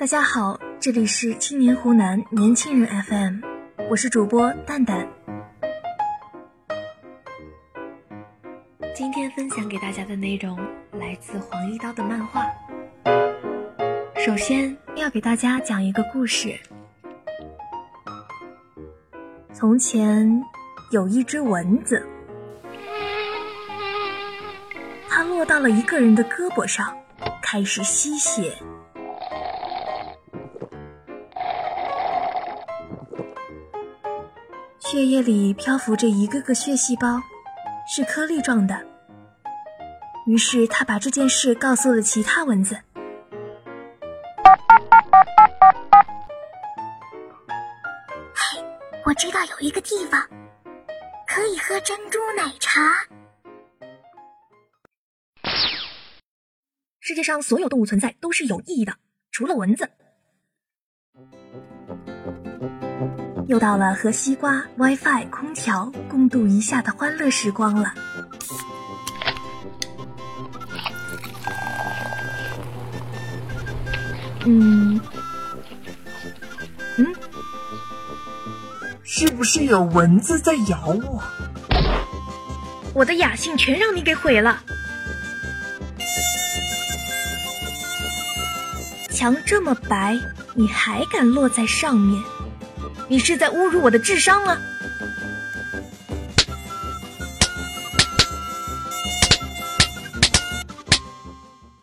大家好，这里是青年湖南年轻人 FM， 我是主播蛋蛋。今天分享给大家的内容来自黄一刀的漫画。首先要给大家讲一个故事。从前有一只蚊子，它落到了一个人的胳膊上，开始吸血。血液里漂浮着一个个血细胞，是颗粒状的。于是他把这件事告诉了其他蚊子。嘿，我知道有一个地方可以喝珍珠奶茶。世界上所有动物存在都是有意义的，除了蚊子。又到了和西瓜、WiFi、空调共度一下的欢乐时光了。是不是有蚊子在咬我？我的雅兴全让你给毁了。墙这么白，你还敢落在上面？你是在侮辱我的智商吗？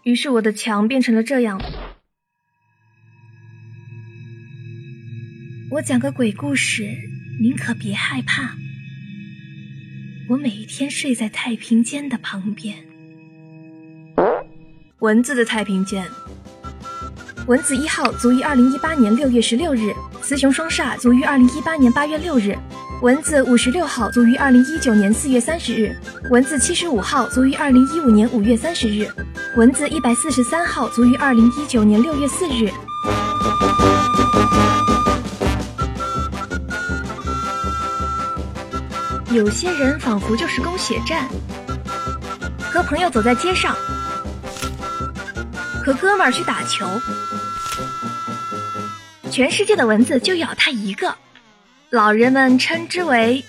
于是我的墙变成了这样。我讲个鬼故事，您可别害怕。我每天睡在太平间的旁边。蚊子的太平间。蚊子一号卒于2018年6月16日，雌雄双煞卒于2018年8月6日，蚊子56号卒于2019年4月30日，蚊子75号卒于2015年5月30日，蚊子143号卒于2019年6月4日。有些人仿佛就是供血站，和朋友走在街上，和哥们儿去打球，全世界的蚊子就咬他一个，老人们称之为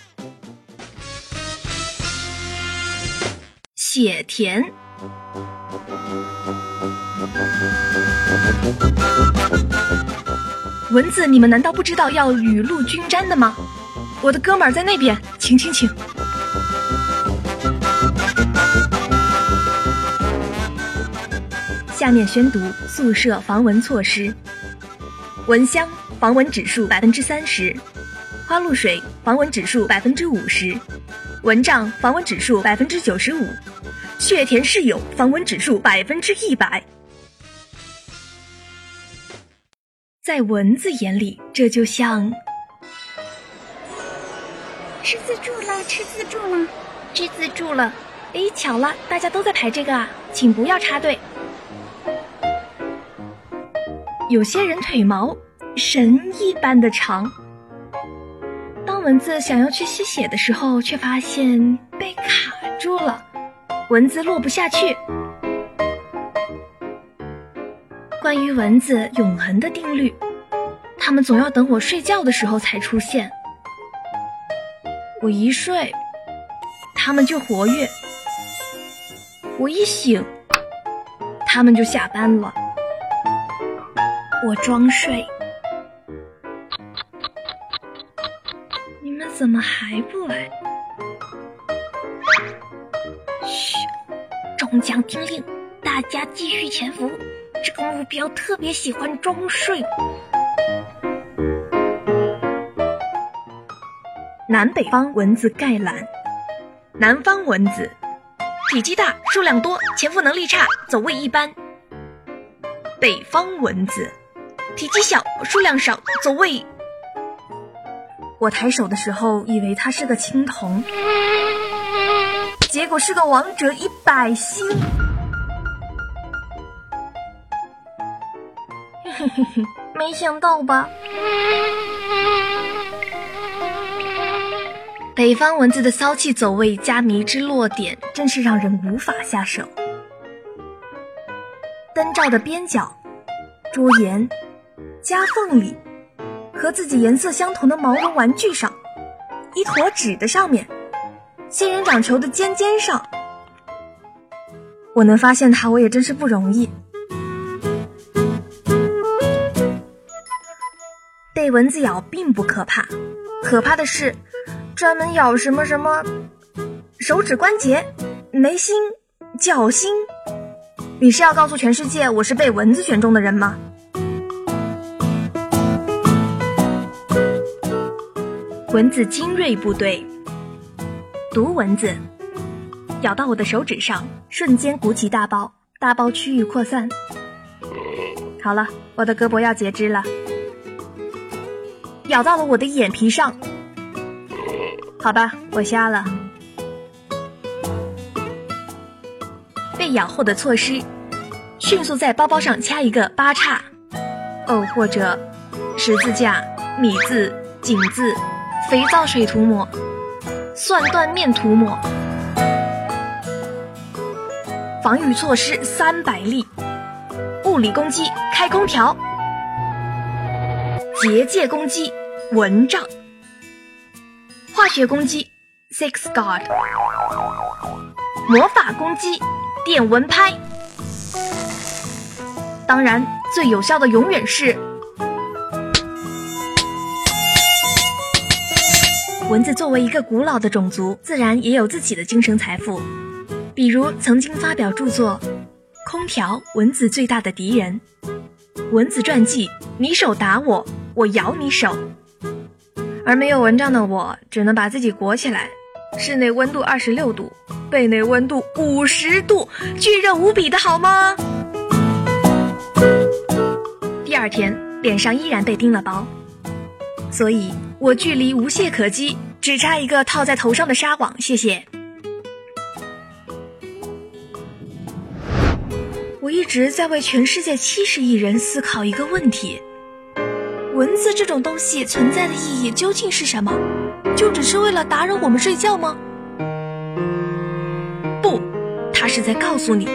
血田。蚊子，你们难道不知道要雨露均沾的吗？我的哥们儿在那边，请。下面宣读宿舍防蚊措施：蚊香防蚊指数30%，花露水防蚊指数50%，蚊帐防蚊指数95%，血田室友防蚊指数100%。在蚊子眼里，这就像吃自助了。哎，巧了，大家都在排这个啊，请不要插队。有些人腿毛神一般的长，当蚊子想要去吸血的时候，却发现被卡住了，蚊子落不下去。关于蚊子永恒的定律，它们总要等我睡觉的时候才出现。我一睡，它们就活跃；我一醒，它们就下班了。我装睡，你们怎么还不来？嘘，中奖听令，大家继续潜伏。这个目标特别喜欢装睡。南北方蚊子概览：南方蚊子体积大，数量多，潜伏能力差，走位一般；北方蚊子体积小，数量少，走位。我抬手的时候以为他是个青铜，结果是个王者100星。没想到吧？北方蚊子的骚气走位加迷之落点，真是让人无法下手。灯罩的边角、桌沿、夹缝里，和自己颜色相同的毛绒玩具上，一坨纸的上面，仙人掌球的尖尖上。我能发现它，我也真是不容易。被蚊子咬并不可怕，可怕的是专门咬什么什么手指关节、眉心、脚心。你是要告诉全世界我是被蚊子选中的人吗？蚊子精锐部队，毒蚊子咬到我的手指上，瞬间鼓起大包，大包区域扩散。好了，我的胳膊要截肢了。咬到了我的眼皮上，好吧，我瞎了。被咬后的措施，迅速在包包上掐一个八叉，或者十字架、米字、井字、肥皂水涂抹、蒜断面涂抹。防御措施300例，物理攻击开空调，结界攻击蚊帐，化学攻击 Six God， 魔法攻击电蚊拍。当然最有效的永远是蚊子。作为一个古老的种族，自然也有自己的精神财富，比如曾经发表著作《空调：蚊子最大的敌人》、《蚊子传记》、你手打我，我咬你手。而没有蚊帐的我，只能把自己裹起来。室内温度26度，被内温度50度，巨热无比的好吗？第二天，脸上依然被叮了包，所以我距离无懈可击，只差一个套在头上的纱网，谢谢。我一直在为全世界70亿人思考一个问题。蚊子这种东西存在的意义究竟是什么？就只是为了打扰我们睡觉吗？不，它是在告诉你，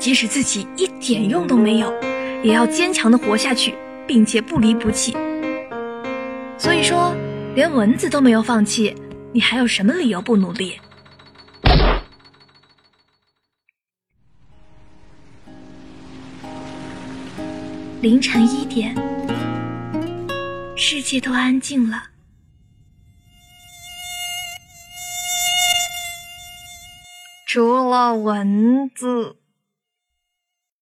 即使自己一点用都没有，也要坚强地活下去，并且不离不弃。所以说，连蚊子都没有放弃，你还有什么理由不努力？凌晨1点，世界都安静了。除了蚊子。